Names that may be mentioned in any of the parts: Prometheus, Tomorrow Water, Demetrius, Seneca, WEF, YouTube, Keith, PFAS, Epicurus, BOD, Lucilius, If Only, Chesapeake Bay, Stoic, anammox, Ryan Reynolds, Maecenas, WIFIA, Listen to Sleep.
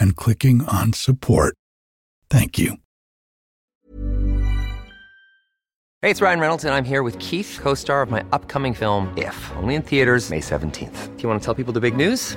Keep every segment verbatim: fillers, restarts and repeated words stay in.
and clicking on support. Thank you. Hey, it's Ryan Reynolds, and I'm here with Keith, co-star of my upcoming film, If Only, in theaters May seventeenth. Do you want to tell people the big news?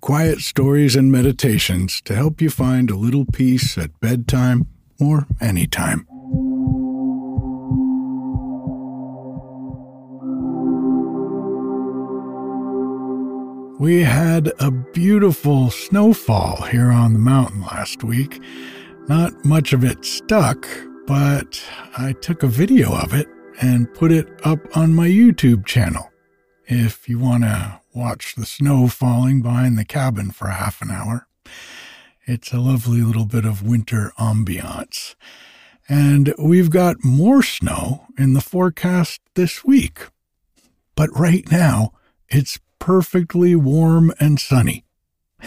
Quiet stories and meditations to help you find a little peace at bedtime or anytime. We had a beautiful snowfall here on the mountain last week. Not much of it stuck, but I took a video of it and put it up on my YouTube channel. If you want to watch the snow falling behind the cabin for half an hour. It's a lovely little bit of winter ambiance. And we've got more snow in the forecast this week. But right now, it's perfectly warm and sunny.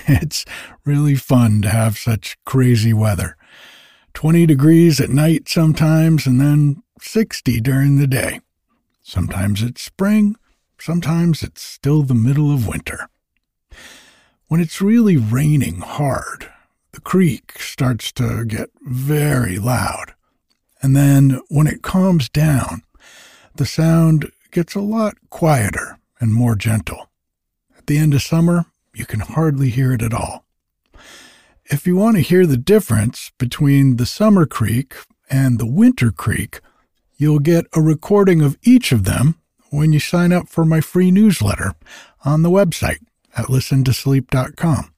It's really fun to have such crazy weather. twenty degrees at night sometimes, and then sixty during the day. Sometimes it's spring. Sometimes it's still the middle of winter. When it's really raining hard, the creek starts to get very loud. And then when it calms down, the sound gets a lot quieter and more gentle. At the end of summer, you can hardly hear it at all. If you want to hear the difference between the summer creek and the winter creek, you'll get a recording of each of them when you sign up for my free newsletter on the website at listen to sleep dot com.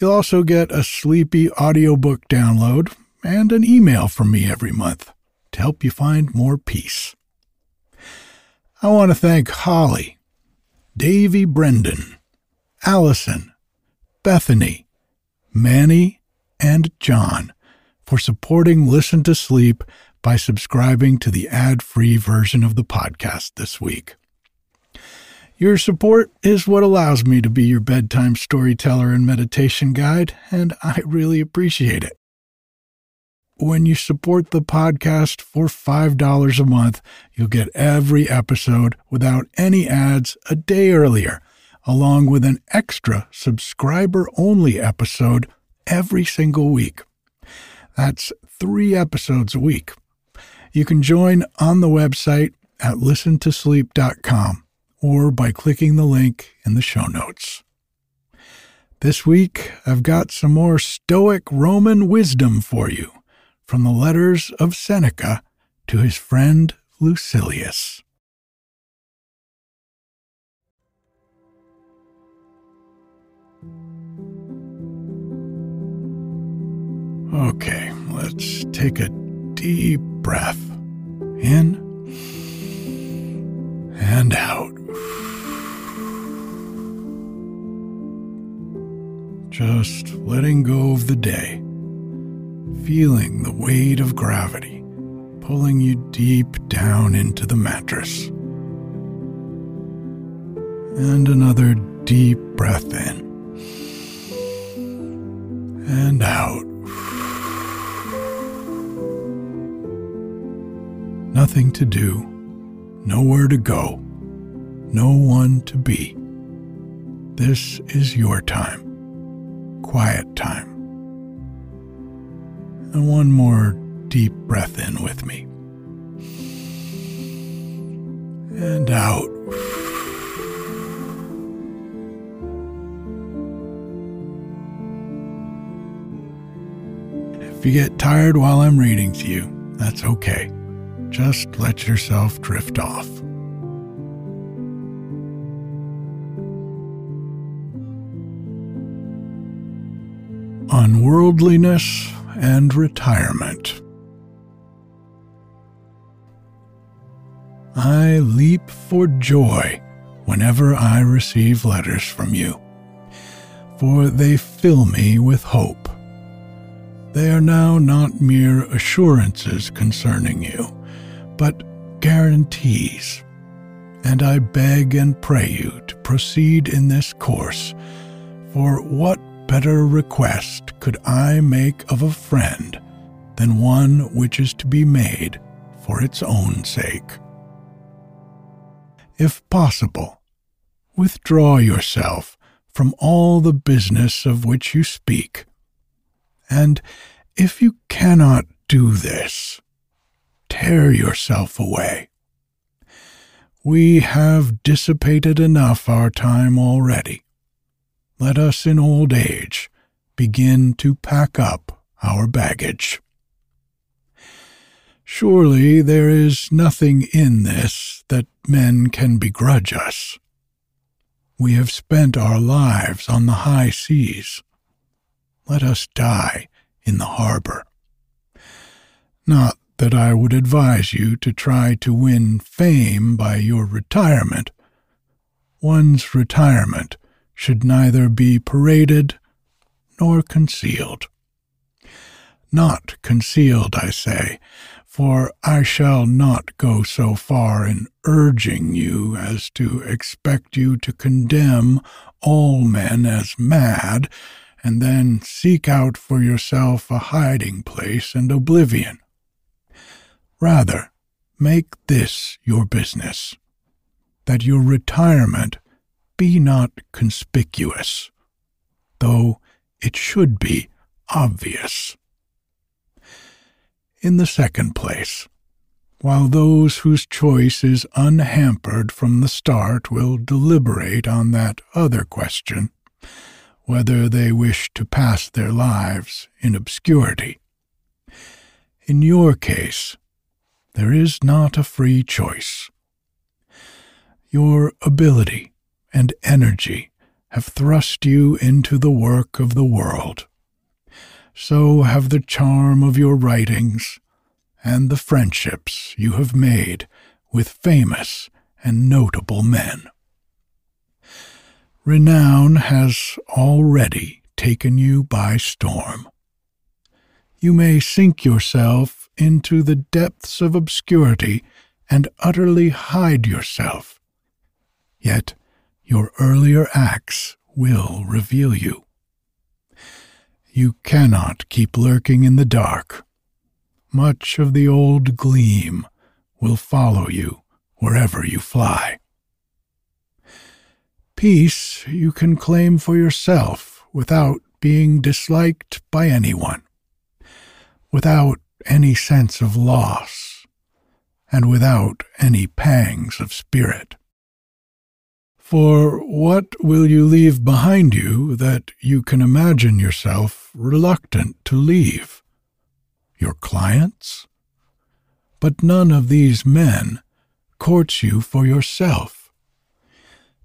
You'll also get a sleepy audiobook download and an email from me every month to help you find more peace. I want to thank Holly, Davy Brendan, Allison, Bethany, Manny, and John for supporting Listen to Sleep by subscribing to the ad-free version of the podcast this week. Your support is what allows me to be your bedtime storyteller and meditation guide, and I really appreciate it. When you support the podcast for five dollars a month, you'll get every episode without any ads a day earlier, along with an extra subscriber-only episode every single week. That's three episodes a week. You can join on the website at listen to sleep dot com or by clicking the link in the show notes. This week, I've got some more Stoic Roman wisdom for you from the letters of Seneca to his friend Lucilius. Okay, let's take a deep breath in and out. Just letting go of the day, feeling the weight of gravity pulling you deep down into the mattress. And another deep breath in and out. Nothing to do, nowhere to go, no one to be. This is your time, quiet time. And one more deep breath in with me. And out. If you get tired while I'm reading to you, that's okay. Just let yourself drift off. Unworldliness and retirement. I leap for joy whenever I receive letters from you, for they fill me with hope. They are now not mere assurances concerning you, but guarantees, and I beg and pray you to proceed in this course, for what better request could I make of a friend than one which is to be made for its own sake? If possible, withdraw yourself from all the business of which you speak, and if you cannot do this, tear yourself away. We have dissipated enough our time already. Let us in old age begin to pack up our baggage. Surely there is nothing in this that men can begrudge us. We have spent our lives on the high seas. Let us die in the harbor. Not that I would advise you to try to win fame by your retirement. One's retirement should neither be paraded nor concealed. Not concealed, I say, for I shall not go so far in urging you as to expect you to condemn all men as mad, and then seek out for yourself a hiding place and oblivion. Rather, make this your business, that your retirement be not conspicuous, though it should be obvious. In the second place, while those whose choice is unhampered from the start will deliberate on that other question, whether they wish to pass their lives in obscurity. In your case, there is not a free choice. Your ability and energy have thrust you into the work of the world. So have the charm of your writings and the friendships you have made with famous and notable men. Renown has already taken you by storm. You may sink yourself into the depths of obscurity and utterly hide yourself. Yet your earlier acts will reveal you. You cannot keep lurking in the dark. Much of the old gleam will follow you wherever you fly. Peace you can claim for yourself without being disliked by anyone, without any sense of loss, and without any pangs of spirit. For what will you leave behind you that you can imagine yourself reluctant to leave? Your clients? But none of these men courts you for yourself.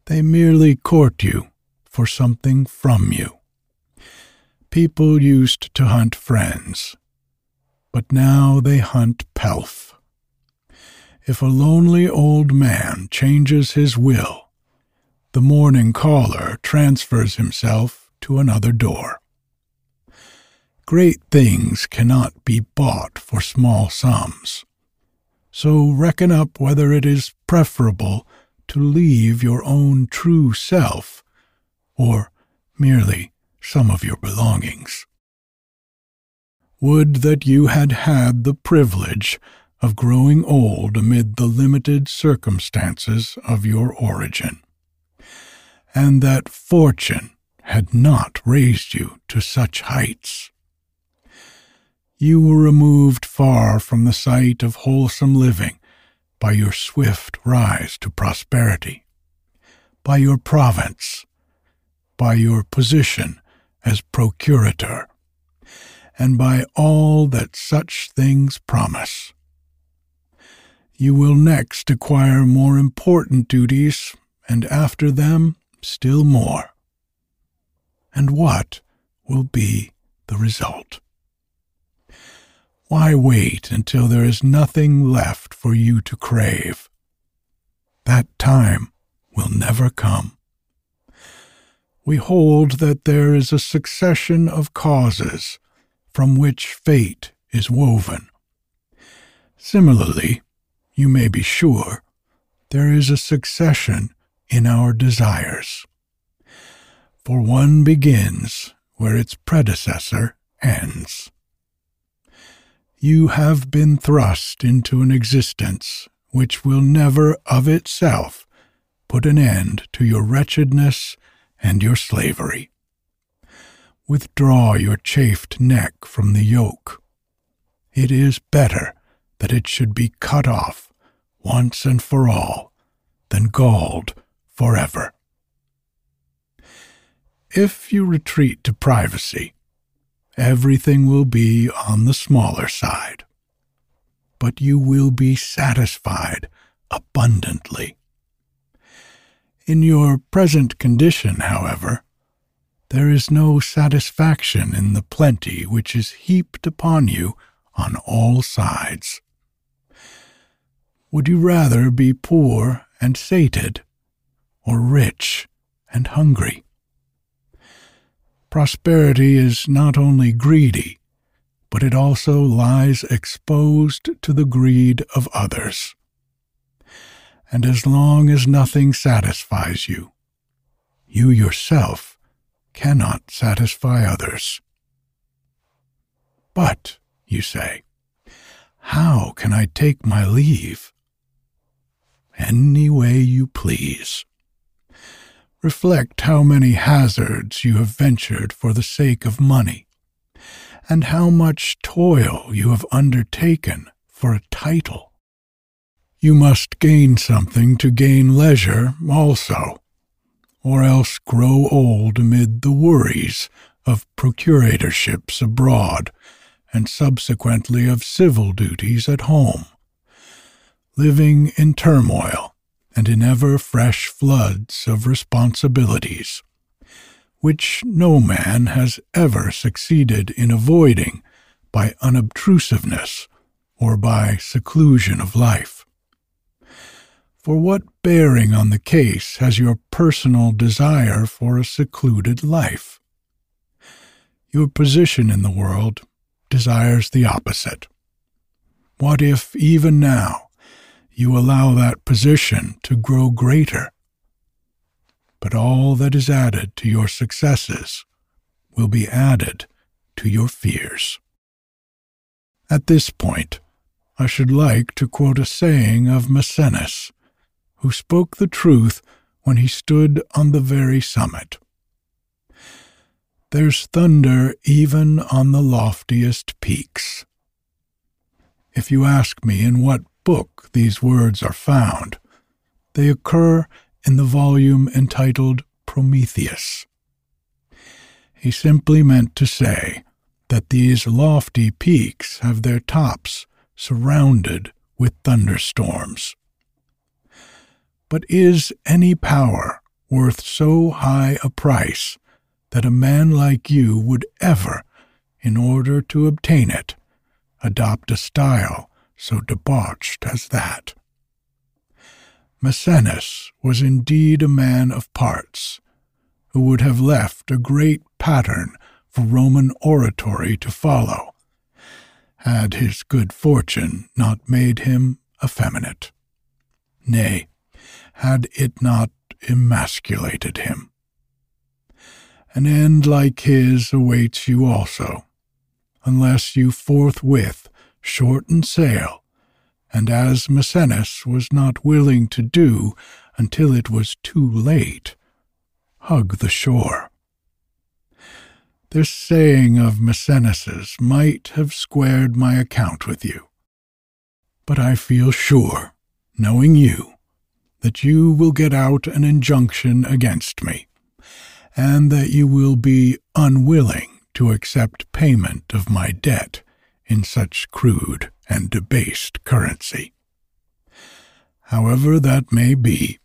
They merely court you for something from you. people used to hunt friends, but now they hunt pelf. If a lonely old man changes his will, the morning caller transfers himself to another door. Great things cannot be bought for small sums, so reckon up whether it is preferable to leave your own true self or merely some of your belongings. Would that you had had the privilege of growing old amid the limited circumstances of your origin, and that fortune had not raised you to such heights. You were removed far from the sight of wholesome living by your swift rise to prosperity, by your province, by your position as procurator, and by all that such things promise. You will next acquire more important duties, and after them still more. And what will be the result? Why wait until there is nothing left for you to crave? That time will never come. We hold that there is a succession of causes from which fate is woven. Similarly, you may be sure, there is a succession in our desires, for one begins where its predecessor ends. You have been thrust into an existence which will never of itself put an end to your wretchedness and your slavery. Withdraw your chafed neck from the yoke. It is better that it should be cut off once and for all than galled forever. If you retreat to privacy, everything will be on the smaller side, but you will be satisfied abundantly. In your present condition, however, there is no satisfaction in the plenty which is heaped upon you on all sides. Would you rather be poor and sated, or rich and hungry? Prosperity is not only greedy, but it also lies exposed to the greed of others. And as long as nothing satisfies you, you yourself cannot satisfy others. But, you say, how can I take my leave? Any way you please. Reflect how many hazards you have ventured for the sake of money, and how much toil you have undertaken for a title. You must gain something to gain leisure also, or else grow old amid the worries of procuratorships abroad, and subsequently of civil duties at home, living in turmoil and in ever fresh floods of responsibilities, which no man has ever succeeded in avoiding by unobtrusiveness or by seclusion of life. For what bearing on the case has your personal desire for a secluded life? Your position in the world desires the opposite. What if, even now, you allow that position to grow greater? But all that is added to your successes will be added to your fears. At this point, I should like to quote a saying of Maecenas, who spoke the truth when he stood on the very summit. There's thunder even on the loftiest peaks. If you ask me in what book these words are found, they occur in the volume entitled Prometheus. He simply meant to say that these lofty peaks have their tops surrounded with thunderstorms. But is any power worth so high a price that a man like you would ever, in order to obtain it, adopt a style so debauched as that. Maecenas was indeed a man of parts, who would have left a great pattern for Roman oratory to follow, had his good fortune not made him effeminate. Nay, had it not emasculated him. An end like his awaits you also, unless you forthwith shorten sail, and as Maecenas was not willing to do until it was too late, hug the shore. This saying of Maecenas' might have squared my account with you, but I feel sure, knowing you, that you will get out an injunction against me, and that you will be unwilling to accept payment of my debt in such crude and debased currency. However that may be,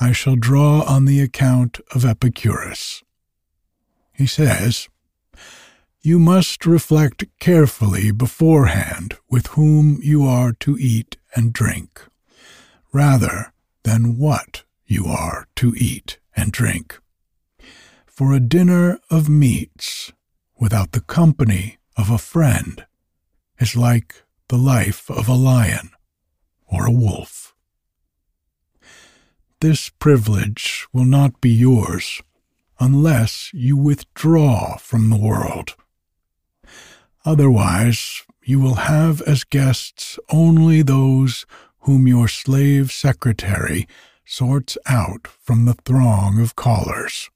I shall draw on the account of Epicurus. He says, "You must reflect carefully beforehand with whom you are to eat and drink, rather than what you are to eat and drink. For a dinner of meats, without the company of a friend, is like the life of a lion or a wolf." This privilege will not be yours unless you withdraw from the world. Otherwise, you will have as guests only those whom your slave secretary sorts out from the throng of callers.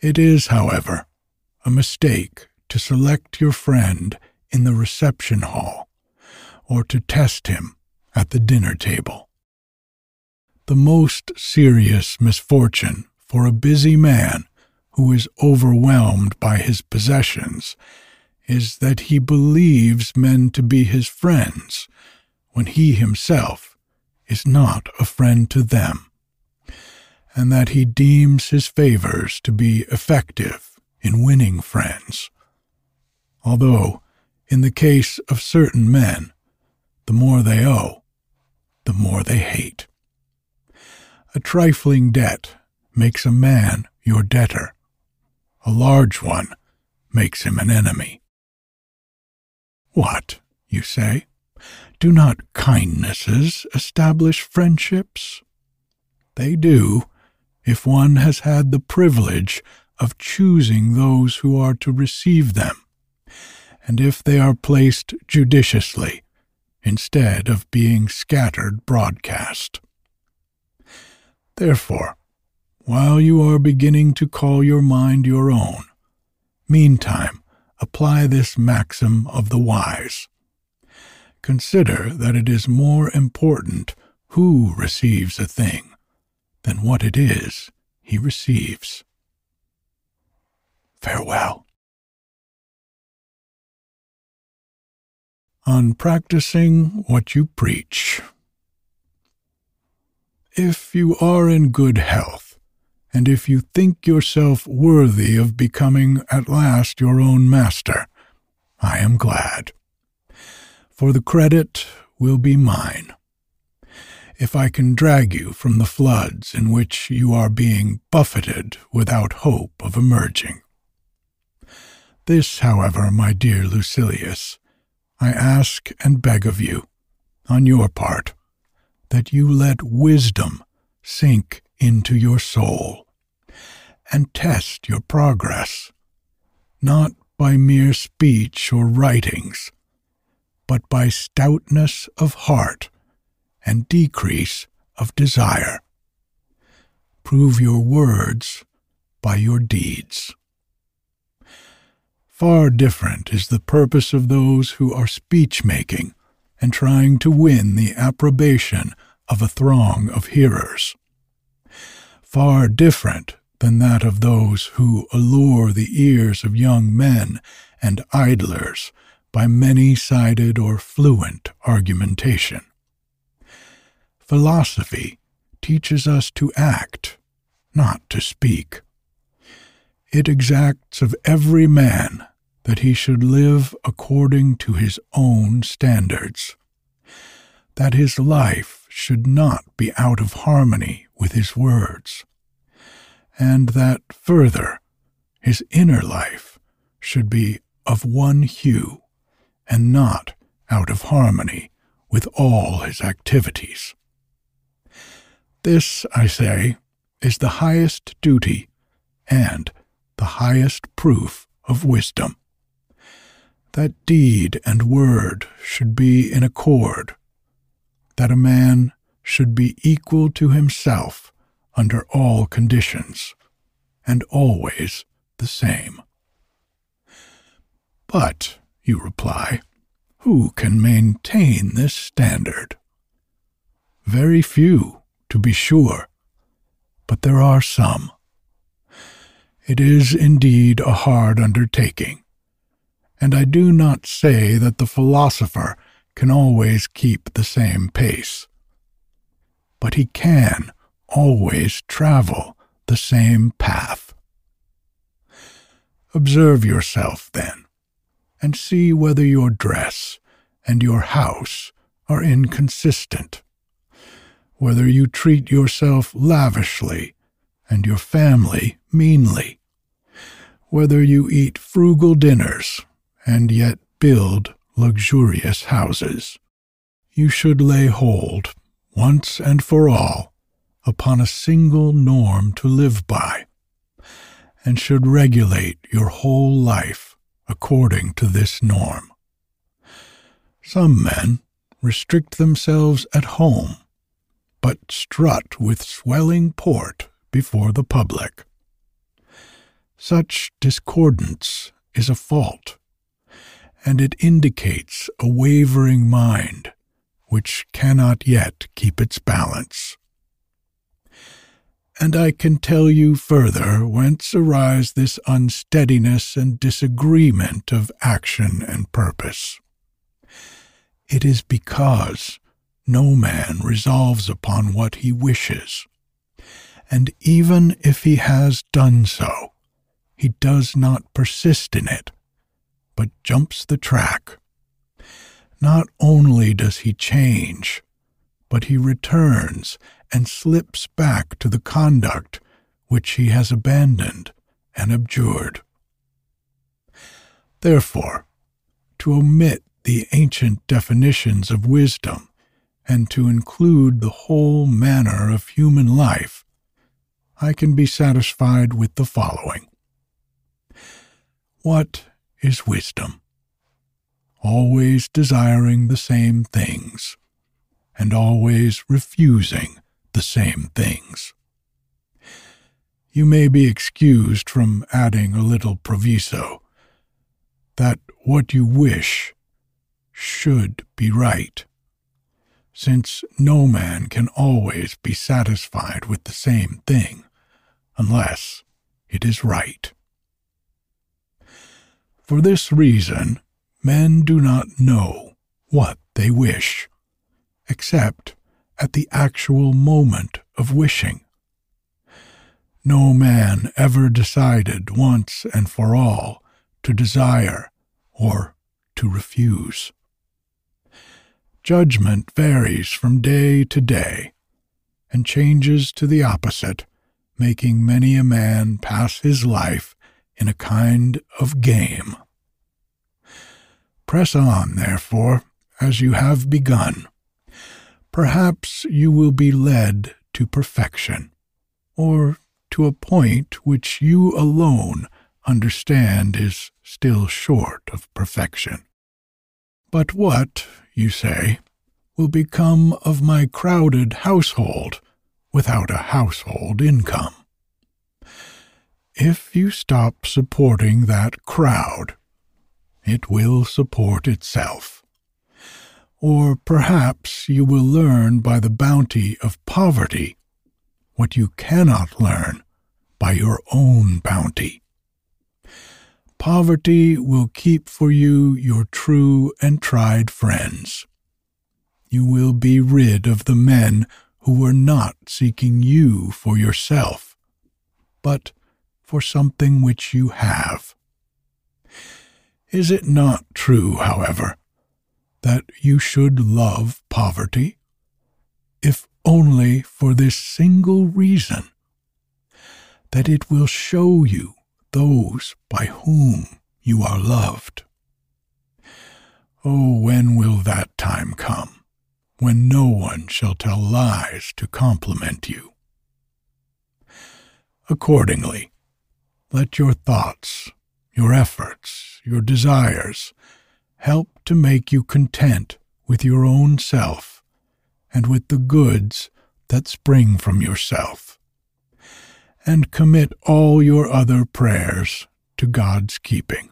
It is, however, a mistake to select your friend in the reception hall, or to test him at the dinner table. The most serious misfortune for a busy man who is overwhelmed by his possessions is that he believes men to be his friends when he himself is not a friend to them, and that he deems his favors to be effective in winning friends. Although, in the case of certain men, the more they owe, the more they hate. A trifling debt makes a man your debtor. A large one makes him an enemy. "What," you say, "do not kindnesses establish friendships?" They do, if one has had the privilege of choosing those who are to receive them, and if they are placed judiciously instead of being scattered broadcast. Therefore, while you are beginning to call your mind your own, meantime apply this maxim of the wise. Consider that it is more important who receives a thing than what it is he receives. Farewell. On practicing what you preach. If you are in good health, and if you think yourself worthy of becoming at last your own master, I am glad, for the credit will be mine. If I can drag you from the floods in which you are being buffeted without hope of emerging. This, however, my dear Lucilius, I ask and beg of you, on your part, that you let wisdom sink into your soul, and test your progress, not by mere speech or writings, but by stoutness of heart and decrease of desire. Prove your words by your deeds. Far different is the purpose of those who are speech-making and trying to win the approbation of a throng of hearers. Far different than that of those who allure the ears of young men and idlers by many-sided or fluent argumentation. Philosophy teaches us to act, not to speak. it exacts of every man that he should live according to his own standards, that his life should not be out of harmony with his words, and that, further, his inner life should be of one hue and not out of harmony with all his activities. This, I say, is the highest duty and the highest proof of wisdom, that deed and word should be in accord, that a man should be equal to himself under all conditions, and always the same. But, you reply, who can maintain this standard? Very few, to be sure, but there are some. It is indeed a hard undertaking, and I do not say that the philosopher can always keep the same pace, but he can always travel the same path. Observe yourself, then, and see whether your dress and your house are inconsistent, whether you treat yourself lavishly and your family meanly, whether you eat frugal dinners and yet build luxurious houses. You should lay hold, once and for all, upon a single norm to live by, and should regulate your whole life according to this norm. Some men restrict themselves at home, but strut with swelling port before the public. Such discordance is a fault, and it indicates a wavering mind which cannot yet keep its balance. And I can tell you further whence arise this unsteadiness and disagreement of action and purpose. It is because no man resolves upon what he wishes, and even if he has done so, he does not persist in it, but jumps the track. Not only does he change, but he returns and slips back to the conduct which he has abandoned and abjured. Therefore, to omit the ancient definitions of wisdom and to include the whole manner of human life, I can be satisfied with the following. What is wisdom? Always desiring the same things, and always refusing the same things. You may be excused from adding a little proviso, that what you wish should be right, since no man can always be satisfied with the same thing, unless it is right. For this reason, men do not know what they wish, except at the actual moment of wishing. No man ever decided once and for all to desire or to refuse. Judgment varies from day to day, and changes to the opposite, making many a man pass his life in a kind of game. Press on, therefore, as you have begun. Perhaps you will be led to perfection, or to a point which you alone understand is still short of perfection. But what, you say, will become of my crowded household without a household income? If you stop supporting that crowd, it will support itself. Or perhaps you will learn by the bounty of poverty what you cannot learn by your own bounty. Poverty will keep for you your true and tried friends. You will be rid of the men who were not seeking you for yourself, but for something which you have. Is it not true, however, that you should love poverty, if only for this single reason, that it will show you those by whom you are loved? Oh, when will that time come, when no one shall tell lies to compliment you? Accordingly, let your thoughts, your efforts, your desires, help to make you content with your own self and with the goods that spring from yourself, and commit all your other prayers to God's keeping.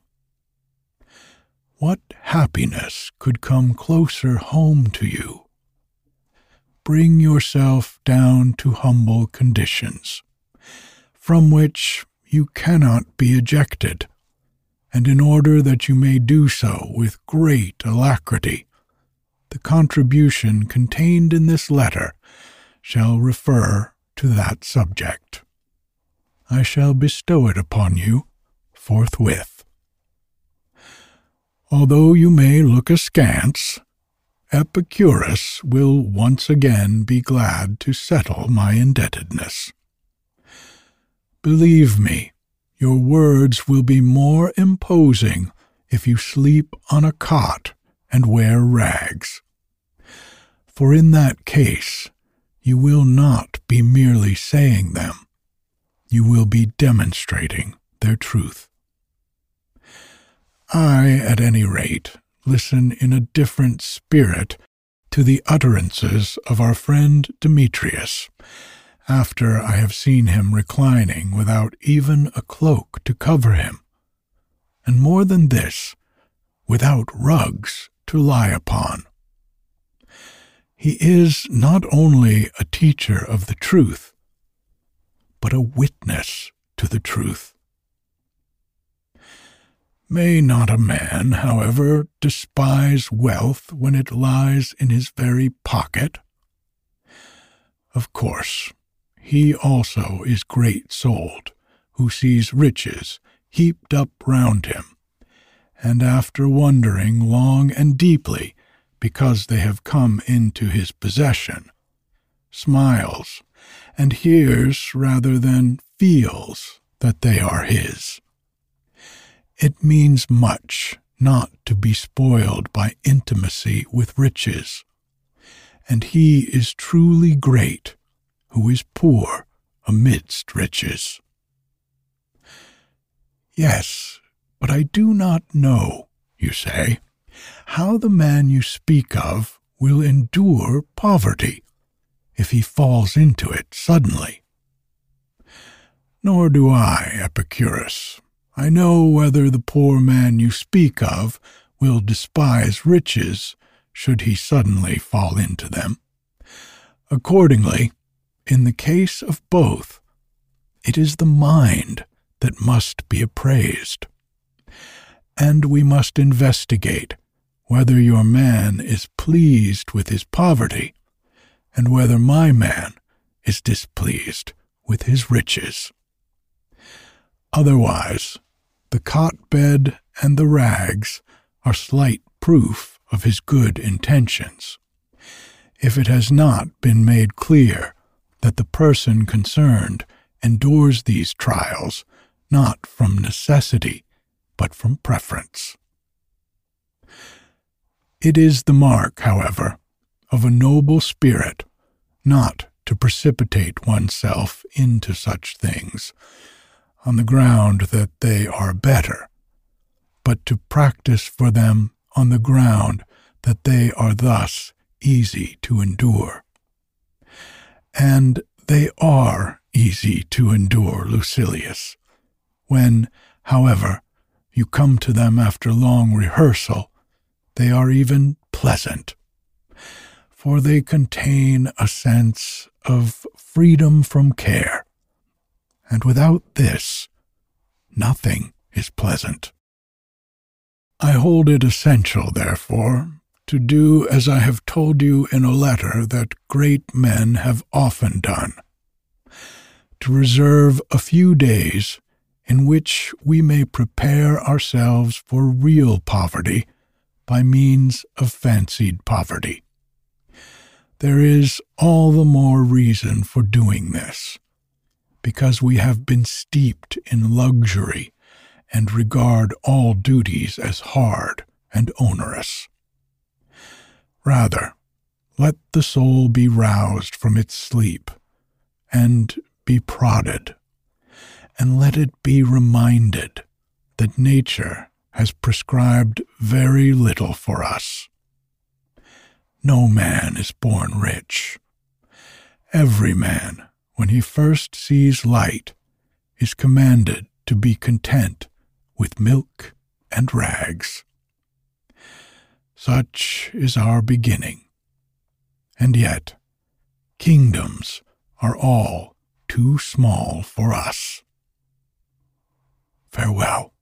What happiness could come closer home to you? Bring yourself down to humble conditions, from which you cannot be ejected, and in order that you may do so with great alacrity, the contribution contained in this letter shall refer to that subject. I shall bestow it upon you forthwith. Although you may look askance, Epicurus will once again be glad to settle my indebtedness. Believe me, your words will be more imposing if you sleep on a cot and wear rags. For in that case, you will not be merely saying them. You will be demonstrating their truth. I, at any rate, listen in a different spirit to the utterances of our friend Demetrius, after I have seen him reclining without even a cloak to cover him, and more than this, without rugs to lie upon. He is not only a teacher of the truth, but a witness to the truth. May not a man, however, despise wealth when it lies in his very pocket? Of course, he also is great-souled, who sees riches heaped up round him, and after wondering long and deeply because they have come into his possession, smiles and hears rather than feels that they are his. It means much not to be spoiled by intimacy with riches, and he is truly great who is poor amidst riches. Yes, but I do not know, you say, how the man you speak of will endure poverty, if he falls into it suddenly. Nor do I, Epicurus. I know whether the poor man you speak of will despise riches should he suddenly fall into them. Accordingly, in the case of both, it is the mind that must be appraised, and we must investigate whether your man is pleased with his poverty and whether my man is displeased with his riches. Otherwise, the cot-bed and the rags are slight proof of his good intentions, if it has not been made clear that the person concerned endures these trials not from necessity but from preference. It is the mark, however, of a noble spirit not to precipitate oneself into such things on the ground that they are better, but to practice for them on the ground that they are thus easy to endure. And they are easy to endure, Lucilius, when, however, you come to them after long rehearsal, they are even pleasant, for they contain a sense of freedom from care, and without this, nothing is pleasant. I hold it essential, therefore, to do as I have told you in a letter that great men have often done, to reserve a few days in which we may prepare ourselves for real poverty by means of fancied poverty. There is all the more reason for doing this, because we have been steeped in luxury and regard all duties as hard and onerous. Rather, let the soul be roused from its sleep and be prodded, and let it be reminded that nature has prescribed very little for us. No man is born rich. Every man, when he first sees light, is commanded to be content with milk and rags. Such is our beginning. And yet, kingdoms are all too small for us. Farewell.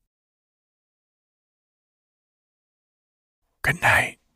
Good night.